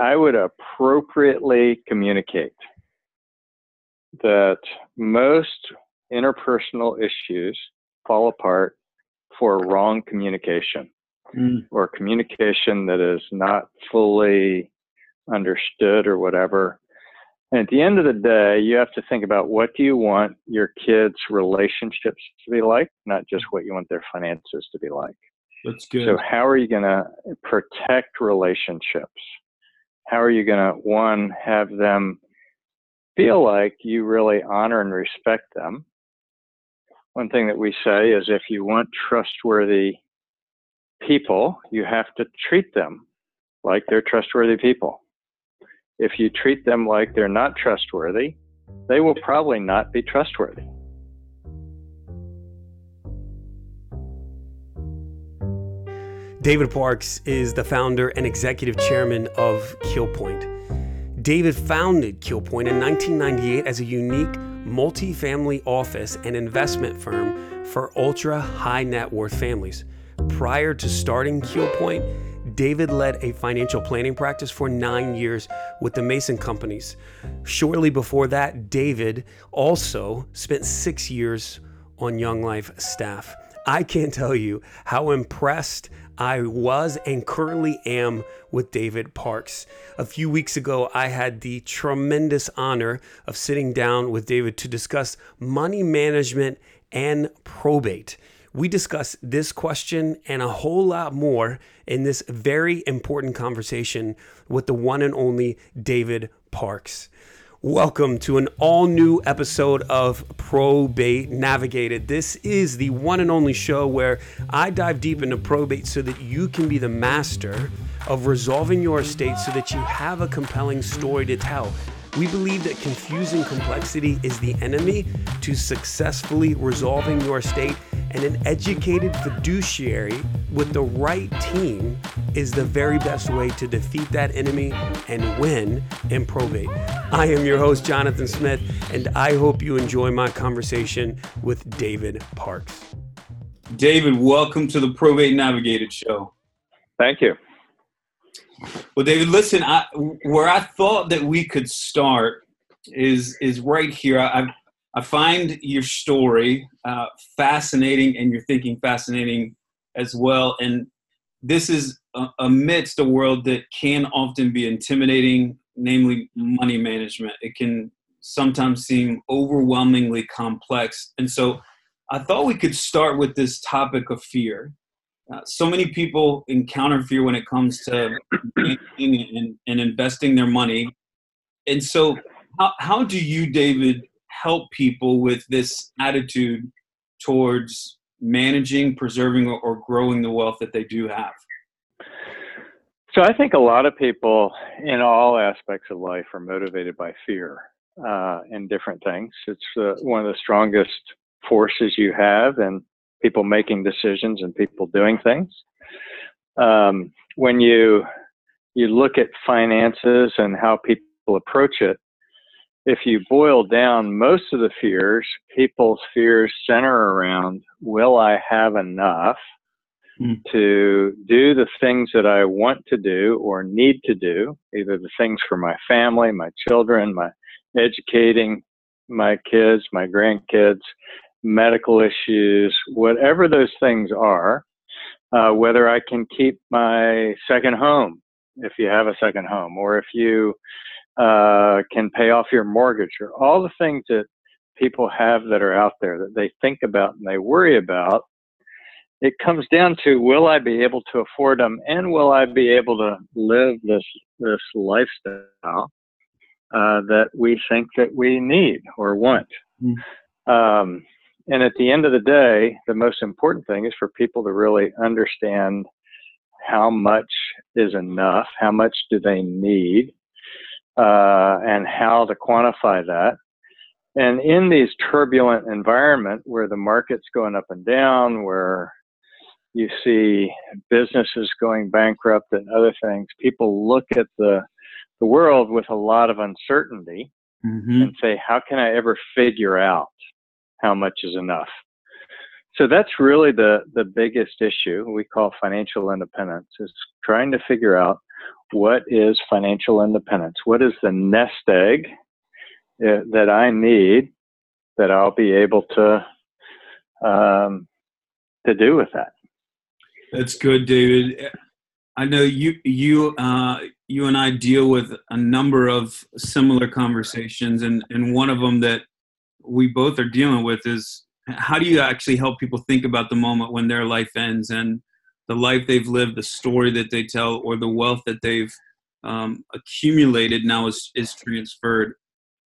I would appropriately communicate that most interpersonal issues fall apart for wrong communication or communication that is not fully understood or whatever. And at the end of the day, you have to think about what do you want your kids' relationships to be like, not just what you want their finances to be like. That's good. So how are you going to protect relationships? How are you going to, one, have them feel like you really honor and respect them? One thing that we say is if you want trustworthy people, you have to treat them like they're trustworthy people. If you treat them like they're not trustworthy, they will probably not be trustworthy. David Parks is the founder and executive chairman of Killpoint. David founded Killpoint in 1998 as a unique multifamily office and investment firm for ultra high net worth families. Prior to starting Killpoint, David led a financial planning practice for 9 years with the Mason Companies. Shortly before that, David also spent 6 years on Young Life staff. I can't tell you how impressed I was and currently am with David Parks. A few weeks ago, I had the tremendous honor of sitting down with David to discuss money management and probate. We discuss this question and a whole lot more in this very important conversation with the one and only David Parks. Welcome to an all-new episode of Probate Navigated. This is the one and only show where I dive deep into probate so that you can be the master of resolving your estate so that you have a compelling story to tell. We believe that confusing complexity is the enemy to successfully resolving your estate, and an educated fiduciary with the right team is the very best way to defeat that enemy and win in probate. I am your host, Jonathan Smith, and I hope you enjoy my conversation with David Parks. David, welcome to the Probate Navigated show. Thank you. Well, David, listen, where I thought that we could start is right here. I find your story fascinating, and your thinking fascinating as well. And this is amidst a world that can often be intimidating, namely money management. It can sometimes seem overwhelmingly complex. And so I thought we could start with this topic of fear. So many people encounter fear when it comes to and investing their money. And so how do you, David, help people with this attitude towards managing, preserving, or growing the wealth that they do have? So I think a lot of people in all aspects of life are motivated by fear in different things. It's one of the strongest forces you have in people making decisions and people doing things. When you look at finances and how people approach it, if you boil down most of the fears, people's fears center around, will I have enough to do the things that I want to do or need to do, either the things for my family, my children, my educating my kids, my grandkids, medical issues, whatever those things are, whether I can keep my second home, if you have a second home, or if you can pay off your mortgage, or all the things that people have that are out there that they think about and they worry about. It comes down to, will I be able to afford them, and will I be able to live this lifestyle that we think that we need or want? And at the end of the day, the most important thing is for people to really understand how much is enough, how much do they need, and how to quantify that. And in these turbulent environment where the market's going up and down, where you see businesses going bankrupt and other things, people look at the world with a lot of uncertainty and say, how can I ever figure out how much is enough? So that's really the biggest issue we call financial independence, is trying to figure out What is financial independence? What is the nest egg that I need that I'll be able to do with that? That's good, David. I know you and I deal with a number of similar conversations, and one of them that we both are dealing with is, how do you actually help people think about the moment when their life ends and the life they've lived, the story that they tell, or the wealth that they've accumulated now is transferred?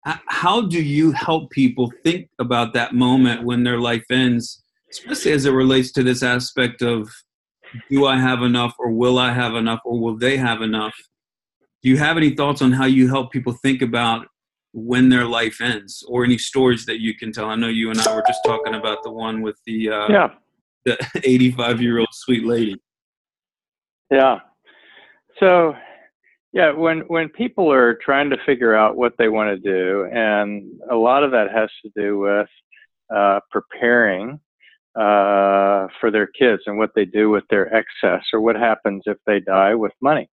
How do you help people think about that moment when their life ends, especially as it relates to this aspect of, do I have enough, or will I have enough, or will they have enough? Do you have any thoughts on how you help people think about when their life ends, or any stories that you can tell? I know you and I were just talking about the one with the 85-year-old sweet lady. Yeah. So, yeah, when people are trying to figure out what they want to do, and a lot of that has to do with preparing for their kids and what they do with their excess, or what happens if they die with money.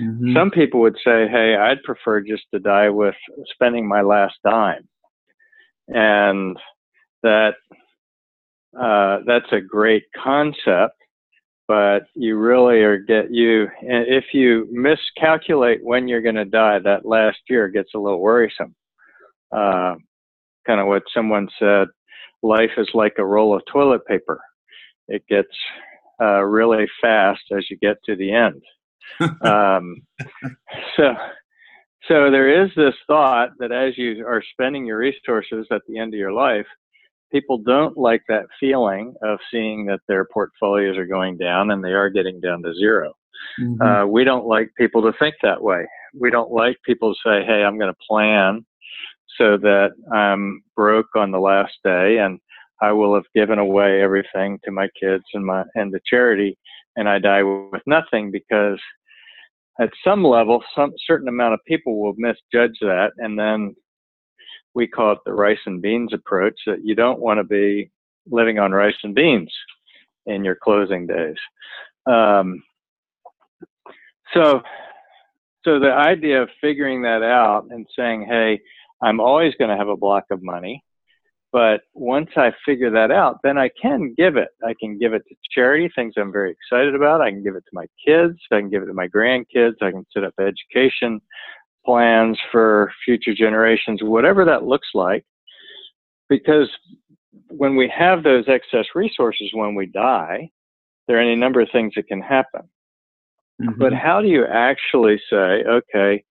Mm-hmm. Some people would say, hey, I'd prefer just to die with spending my last dime. And that's a great concept, but you really if you miscalculate when you're going to die, that last year gets a little worrisome. Kind of what someone said, life is like a roll of toilet paper. It gets really fast as you get to the end. So there is this thought that as you are spending your resources at the end of your life, people don't like that feeling of seeing that their portfolios are going down, and they are getting down to zero. Mm-hmm. We don't like people to think that way. We don't like people to say, hey, I'm going to plan so that I'm broke on the last day, and I will have given away everything to my kids and the charity, and I die with nothing, because at some level, some certain amount of people will misjudge that. And then we call it the rice and beans approach, that you don't want to be living on rice and beans in your closing days. So the idea of figuring that out and saying, hey, I'm always going to have a block of money, but once I figure that out, then I can give it. I can give it to charity, things I'm very excited about. I can give it to my kids. I can give it to my grandkids. I can set up education plans for future generations, whatever that looks like. Because when we have those excess resources when we die, there are any number of things that can happen. Mm-hmm. But how do you actually say, okay,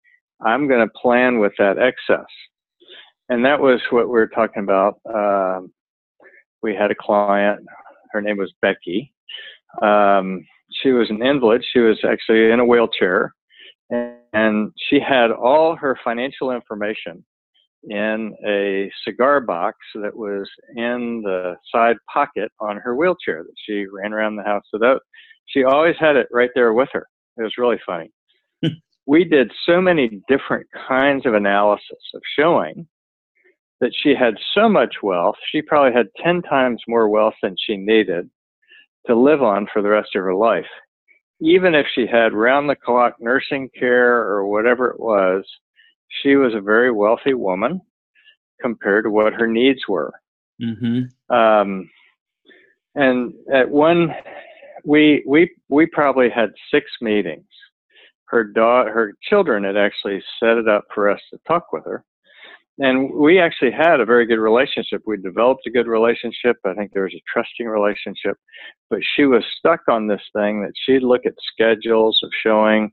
I'm going to plan with that excess? And that was what we were talking about. We had a client, her name was Becky. She was an invalid. She was actually in a wheelchair, and she had all her financial information in a cigar box that was in the side pocket on her wheelchair that she ran around the house without. She always had it right there with her. It was really funny. We did so many different kinds of analysis of showing that she had so much wealth. She probably had 10 times more wealth than she needed to live on for the rest of her life. Even if she had round-the-clock nursing care or whatever it was, she was a very wealthy woman compared to what her needs were. Mm-hmm. And at one, we probably had 6 meetings. Her children had actually set it up for us to talk with her. And we actually had a very good relationship. We developed a good relationship. I think there was a trusting relationship. But she was stuck on this thing that she'd look at schedules of showing,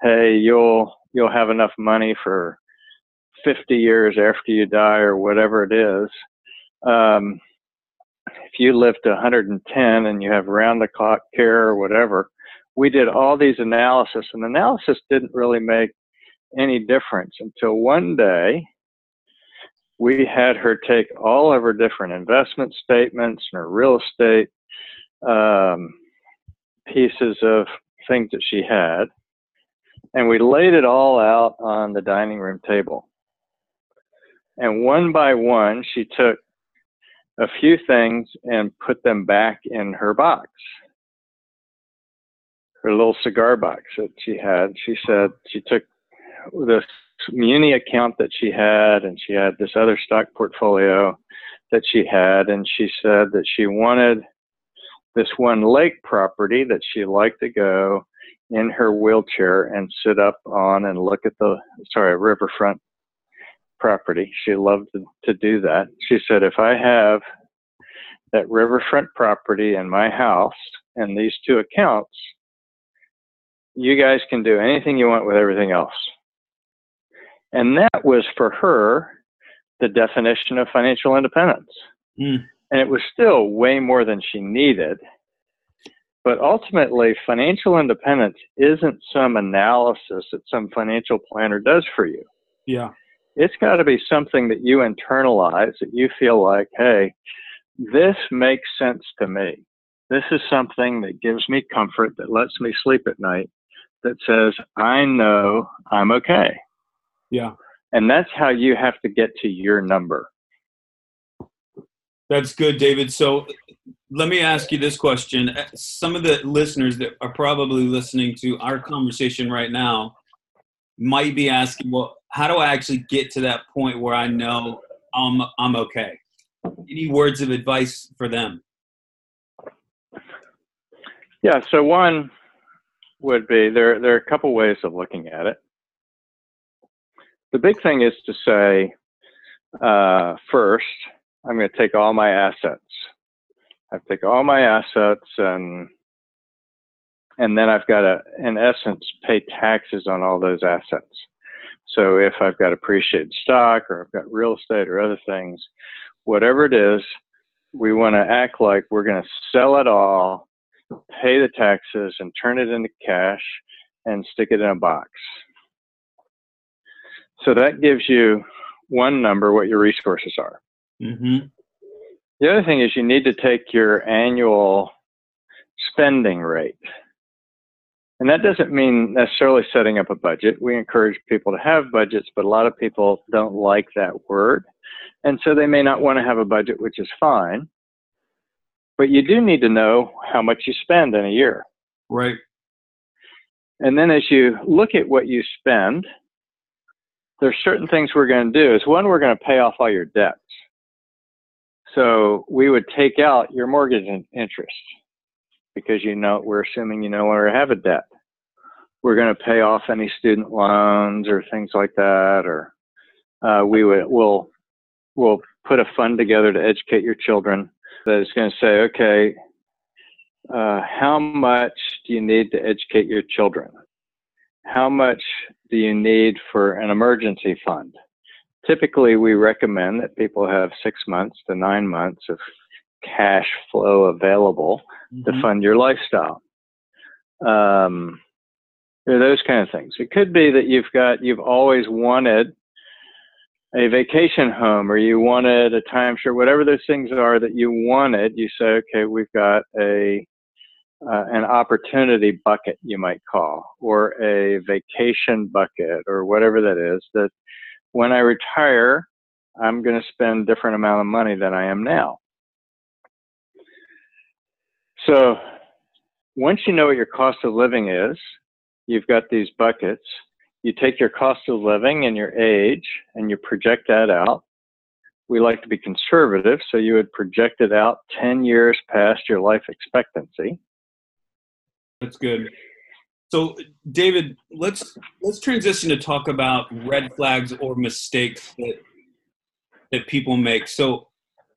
hey, you'll have enough money for 50 years after you die, or whatever it is. If you live to 110 and you have round-the-clock care or whatever. We did all these analysis, and the analysis didn't really make any difference until one day, we had her take all of her different investment statements and her real estate pieces of things that she had, and we laid it all out on the dining room table. And one by one, she took a few things and put them back in her box. her little cigar box that she had. She said she took this muni account that she had, and she had this other stock portfolio that she had, and she said that she wanted this one lake property that she liked to go in her wheelchair and sit up on and look at the, sorry, riverfront property. She loved to do that. She said, if I have that riverfront property in my house and these two accounts, you guys can do anything you want with everything else. And that was, for her, the definition of financial independence. Mm. And it was still way more than she needed. But ultimately, financial independence isn't some analysis that some financial planner does for you. Yeah. It's got to be something that you internalize, that you feel like, hey, this makes sense to me. This is something that gives me comfort, that lets me sleep at night, that says, I know I'm okay. Yeah. And that's how you have to get to your number. That's good, David. So let me ask you this question. Some of the listeners that are probably listening to our conversation right now might be asking, well, how do I actually get to that point where I know I'm okay? Any words of advice for them? Yeah, so one would be, there are a couple ways of looking at it. The big thing is to say, first, I'm going to take all my assets. I've taken all my assets, and then I've got to, in essence, pay taxes on all those assets. So if I've got appreciated stock, or I've got real estate or other things, whatever it is, we want to act like we're going to sell it all, pay the taxes, and turn it into cash and stick it in a box. So that gives you one number, what your resources are. Mm-hmm. The other thing is you need to take your annual spending rate. And that doesn't mean necessarily setting up a budget. We encourage people to have budgets, but a lot of people don't like that word. And so they may not want to have a budget, which is fine. But you do need to know how much you spend in a year. Right. And then as you look at what you spend, there's certain things we're going to do. Is one, we're going to pay off all your debts. So we would take out your mortgage interest, because we're assuming you no longer have a debt. We're going to pay off any student loans or things like that, or we'll put a fund together to educate your children that is going to say, okay, how much do you need to educate your children? How much do you need for an emergency fund? Typically, we recommend that people have 6 months to 9 months of cash flow available to fund your lifestyle. Those kind of things. It could be that you've always wanted a vacation home, or you wanted a timeshare, whatever those things are that you wanted. You say, okay, we've got an opportunity bucket, you might call, or a vacation bucket, or whatever that is, that when I retire, I'm going to spend a different amount of money than I am now. So once you know what your cost of living is, you've got these buckets. You take your cost of living and your age, and you project that out. We like to be conservative, so you would project it out 10 years past your life expectancy. That's good. So, David, let's transition to talk about red flags or mistakes that people make. So,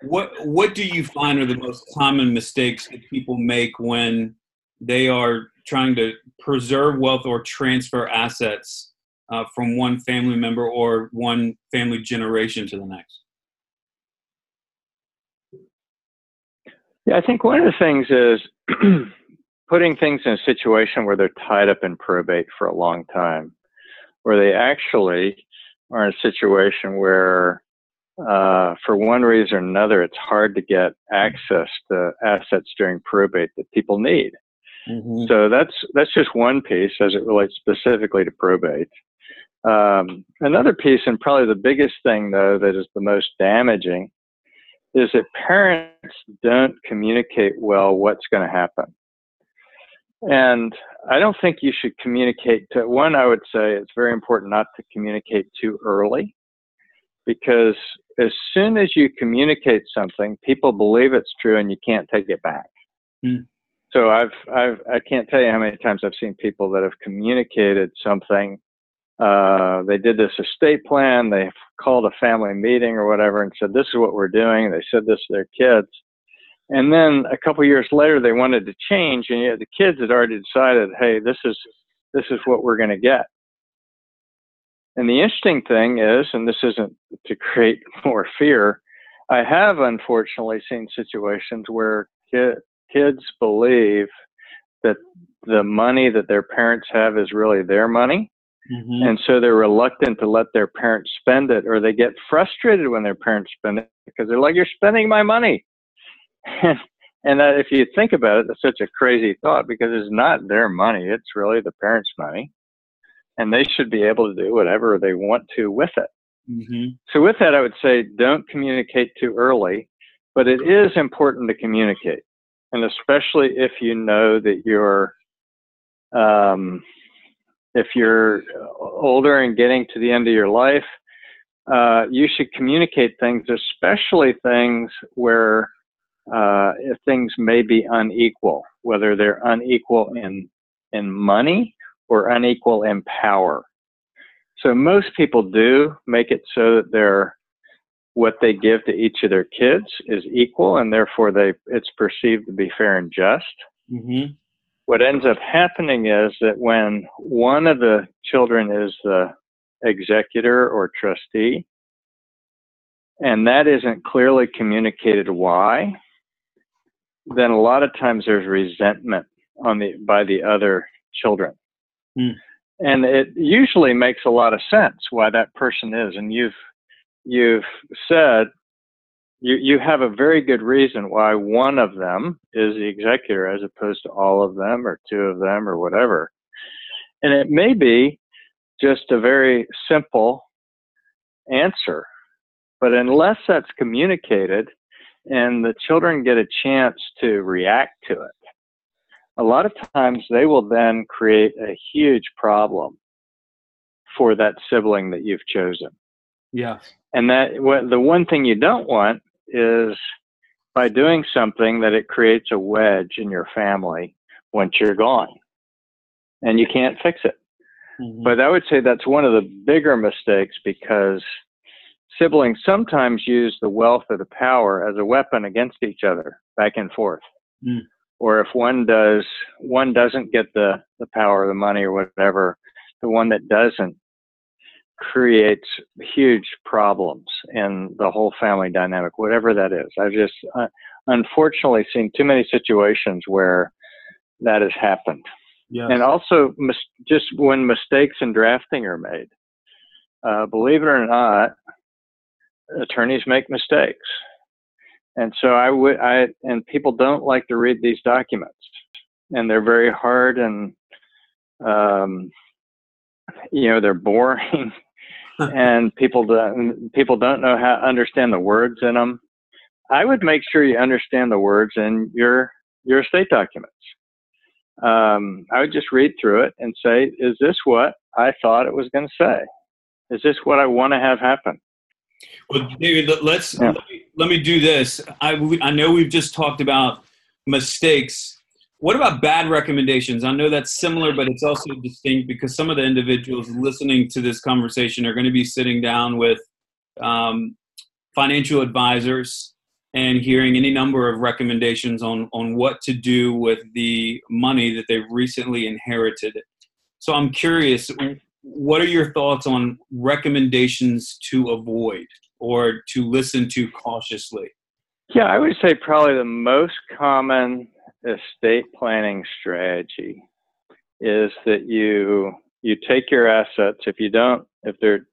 what do you find are the most common mistakes that people make when they are trying to preserve wealth or transfer assets from one family member or one family generation to the next? Yeah, I think one of the things is putting things in a situation where they're tied up in probate for a long time, where they actually are in a situation where, for one reason or another, it's hard to get access to assets during probate that people need. Mm-hmm. So that's just one piece as it relates specifically to probate. Another piece, and probably the biggest thing, though, that is the most damaging, is that parents don't communicate well what's going to happen. And I don't think you should communicate to one. I would say it's very important not to communicate too early, because as soon as you communicate something, people believe it's true and you can't take it back. Mm. So I can't tell you how many times I've seen people that have communicated something. They did this estate plan. They called a family meeting or whatever and said, this is what we're doing. They said this to their kids. And then a couple years later, they wanted to change, and yet the kids had already decided, hey, this is what we're going to get. And the interesting thing is, and this isn't to create more fear, I have unfortunately seen situations where kids believe that the money that their parents have is really their money. Mm-hmm. And so they're reluctant to let their parents spend it, or they get frustrated when their parents spend it because they're like, you're spending my money. And that, if you think about it, that's such a crazy thought, because it's not their money. It's really the parents' money. And they should be able to do whatever they want to with it. Mm-hmm. So with that, I would say don't communicate too early, but it is important to communicate. And especially if you know that you're if you're older and getting to the end of your life, you should communicate things, especially things where things may be unequal, whether they're unequal in money or unequal in power. So most people do make it so that they're what they give to each of their kids is equal, and therefore it's perceived to be fair and just. Mm-hmm. What ends up happening is that when one of the children is the executor or trustee, and that isn't clearly communicated why, then a lot of times there's resentment by the other children. Mm. And it usually makes a lot of sense why that person is. And you've said you have a very good reason why one of them is the executor as opposed to all of them or two of them or whatever. And it may be just a very simple answer, but unless that's communicated and the children get a chance to react to it, a lot of times they will then create a huge problem for that sibling that you've chosen. Yes. And the one thing you don't want is by doing something that it creates a wedge in your family once you're gone and you can't fix it. Mm-hmm. But I would say that's one of the bigger mistakes, because siblings sometimes use the wealth or the power as a weapon against each other, back and forth. Mm. Or if one doesn't get the power or the money or whatever, the one that doesn't creates huge problems in the whole family dynamic, whatever that is. I've just unfortunately seen too many situations where that has happened. Yes. And also just when mistakes in drafting are made. Believe it or not, attorneys make mistakes. And so and people don't like to read these documents, and they're very hard, and they're boring. And people don't know how to understand the words in them. I would make sure you understand the words in your estate documents. I would just read through it and say, is this what I thought it was going to say? Is this what I want to have happen? Well, David, let me do this. I know we've just talked about mistakes. What about bad recommendations? I know that's similar, but it's also distinct, because some of the individuals listening to this conversation are going to be sitting down with financial advisors and hearing any number of recommendations on what to do with the money that they've recently inherited. So I'm curious, what are your thoughts on recommendations to avoid or to listen to cautiously? Yeah, I would say probably the most common estate planning strategy is that you take your assets. If they're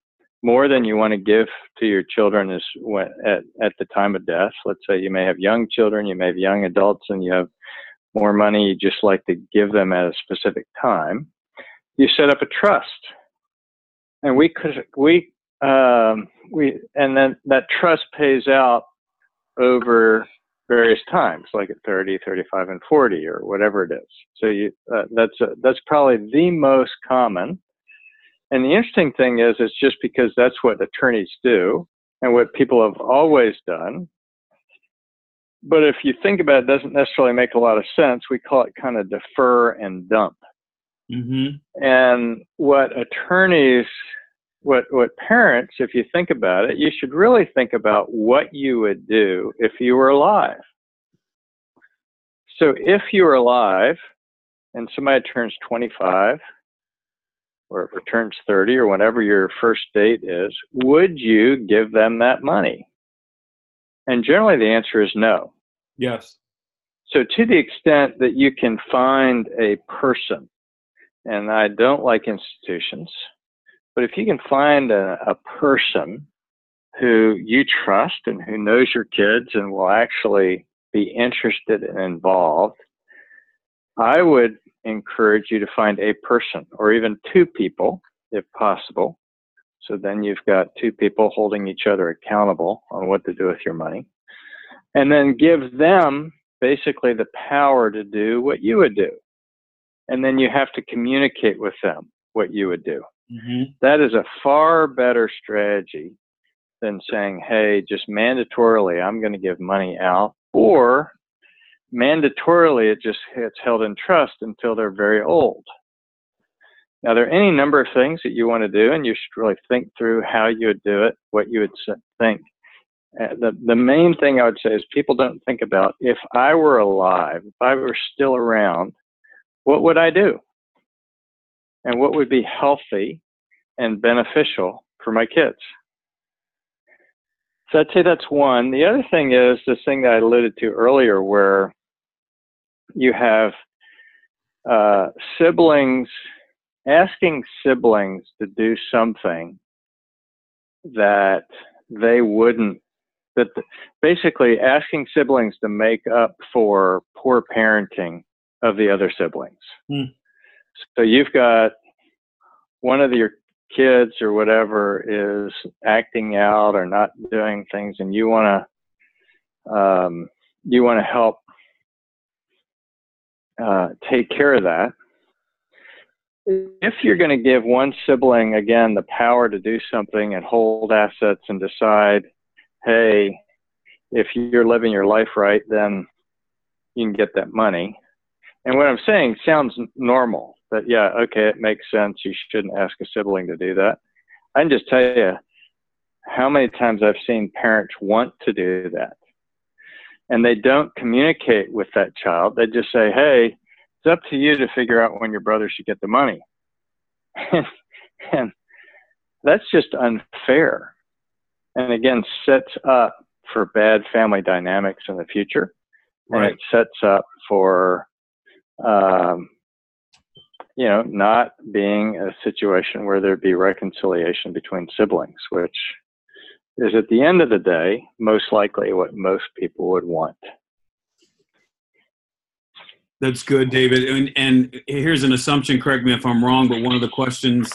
more than you want to give to your children is at the time of death. Let's say you may have young children, you may have young adults, and you have more money you just like to give them at a specific time. You set up a trust, and we and then that trust pays out over various times, like at 30, 35, and 40, or whatever it is. So you, that's probably the most common. And the interesting thing is, it's just because that's what attorneys do and what people have always done. But if you think about it, it doesn't necessarily make a lot of sense. We call it kind of defer and dump. Mm-hmm. And what attorneys, what parents, if you think about it, you should really think about what you would do if you were alive. So if you were alive and somebody turns 25 or turns 30 or whenever your first date is, would you give them that money? And generally the answer is no. Yes. So to the extent that you can find a person, and I don't like institutions, but if you can find a person who you trust and who knows your kids and will actually be interested and involved, I would encourage you to find a person or even two people, if possible. So then you've got two people holding each other accountable on what to do with your money. And then give them basically the power to do what you would do. And then you have to communicate with them what you would do. Mm-hmm. That is a far better strategy than saying, hey, just mandatorily, I'm going to give money out. Or mandatorily, it's held in trust until they're very old. Now, there are any number of things that you want to do, and you should really think through how you would do it, what you would think. The main thing I would say is people don't think about, if I were alive, if I were still around, what would I do? And what would be healthy and beneficial for my kids? So I'd say that's one. The other thing is this thing that I alluded to earlier, where you have siblings asking siblings to do something that they wouldn't, that basically asking siblings to make up for poor parenting of the other siblings. Mm. So you've got one of your kids or whatever is acting out or not doing things, and you want to help take care of that. If you're going to give one sibling, again, the power to do something and hold assets and decide, hey, if you're living your life right, then you can get that money. And what I'm saying sounds normal, but yeah, okay, it makes sense. You shouldn't ask a sibling to do that. I can just tell you how many times I've seen parents want to do that. And they don't communicate with that child. They just say, hey, it's up to you to figure out when your brother should get the money. And that's just unfair. And again, sets up for bad family dynamics in the future. And right. It sets up for not being a situation where there'd be reconciliation between siblings, which is at the end of the day, most likely what most people would want. That's good, David. And here's an assumption, correct me if I'm wrong, but one of the questions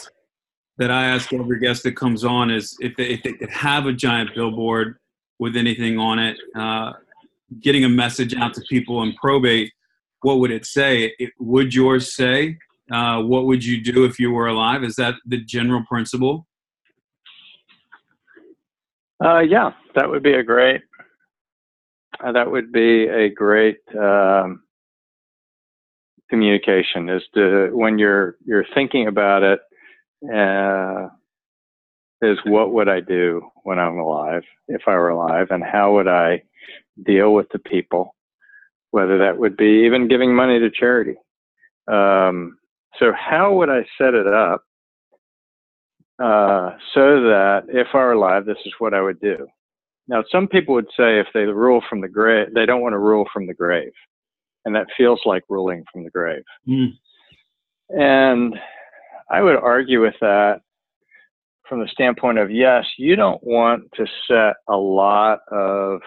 that I ask every guest that comes on is if they could have a giant billboard with anything on it, getting a message out to people in probate, what would it say? Would yours say, what would you do if you were alive? Is that the general principle? Yeah, that would be a great, communication is to, when you're thinking about it, is what would I do when I'm alive, if I were alive, and how would I deal with the people? Whether that would be even giving money to charity. So how would I set it up so that if I were alive, this is what I would do? Now, some people would say if they rule from the grave, they don't want to rule from the grave. And that feels like ruling from the grave. Mm. And I would argue with that from the standpoint of, yes, you don't want to set a lot of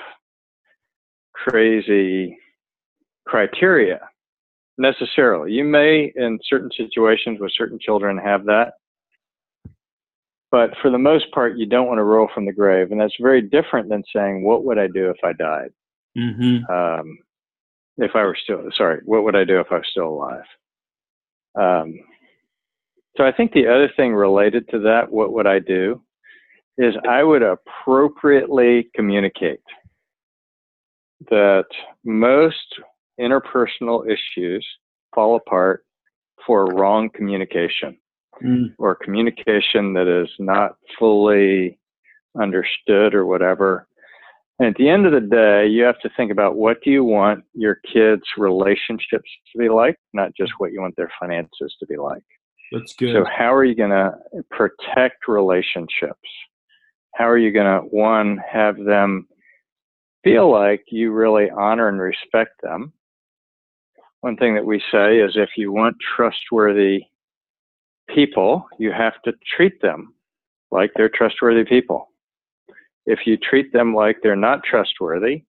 crazy criteria necessarily. You may in certain situations with certain children have that, but for the most part you don't want to roll from the grave, and that's very different than saying what would I do if I died. Mm-hmm. If I were still, sorry, what would I do if I was still alive? So I think the other thing related to that, what would I do, is I would appropriately communicate that most interpersonal issues fall apart for wrong communication or communication that is not fully understood or whatever. And at the end of the day, you have to think about what do you want your kids' relationships to be like, not just what you want their finances to be like. That's good. So how are you going to protect relationships? How are you going to, one, have them feel like you really honor and respect them? One thing that we say is if you want trustworthy people, you have to treat them like they're trustworthy people. If you treat them like they're not trustworthy,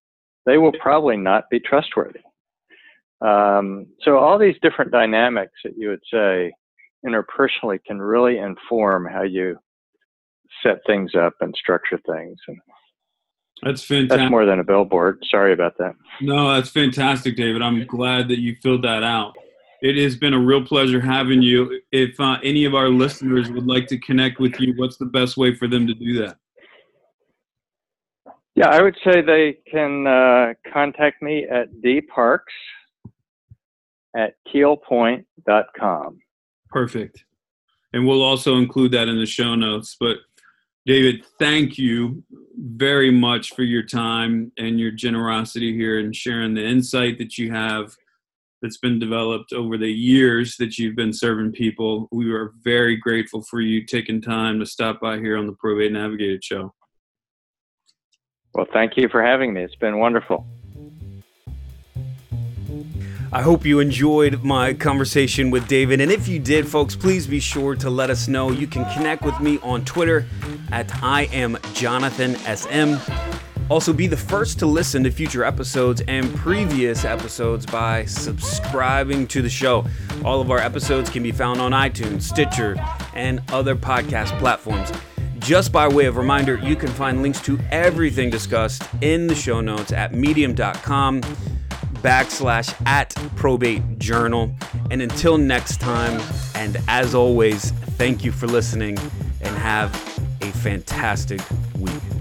they will probably not be trustworthy. So all these different dynamics that you would say interpersonally can really inform how you set things up and structure things. And that's fantastic. That's more than a billboard. Sorry about that. No, that's fantastic, David. I'm glad that you filled that out. It has been a real pleasure having you. If any of our listeners would like to connect with you, what's the best way for them to do that? Yeah, I would say they can contact me at dparks@keelpoint.com. Perfect. And we'll also include that in the show notes. But David, thank you very much for your time and your generosity here and sharing the insight that you have that's been developed over the years that you've been serving people. We are very grateful for you taking time to stop by here on the Probate Navigated show. Well, thank you for having me. It's been wonderful. I hope you enjoyed my conversation with David. And if you did, folks, please be sure to let us know. You can connect with me on Twitter at @IamJonathanSM. Also, be the first to listen to future episodes and previous episodes by subscribing to the show. All of our episodes can be found on iTunes, Stitcher, and other podcast platforms. Just by way of reminder, you can find links to everything discussed in the show notes at medium.com/@probatejournal. And until next time, and as always, thank you for listening and have a fantastic week.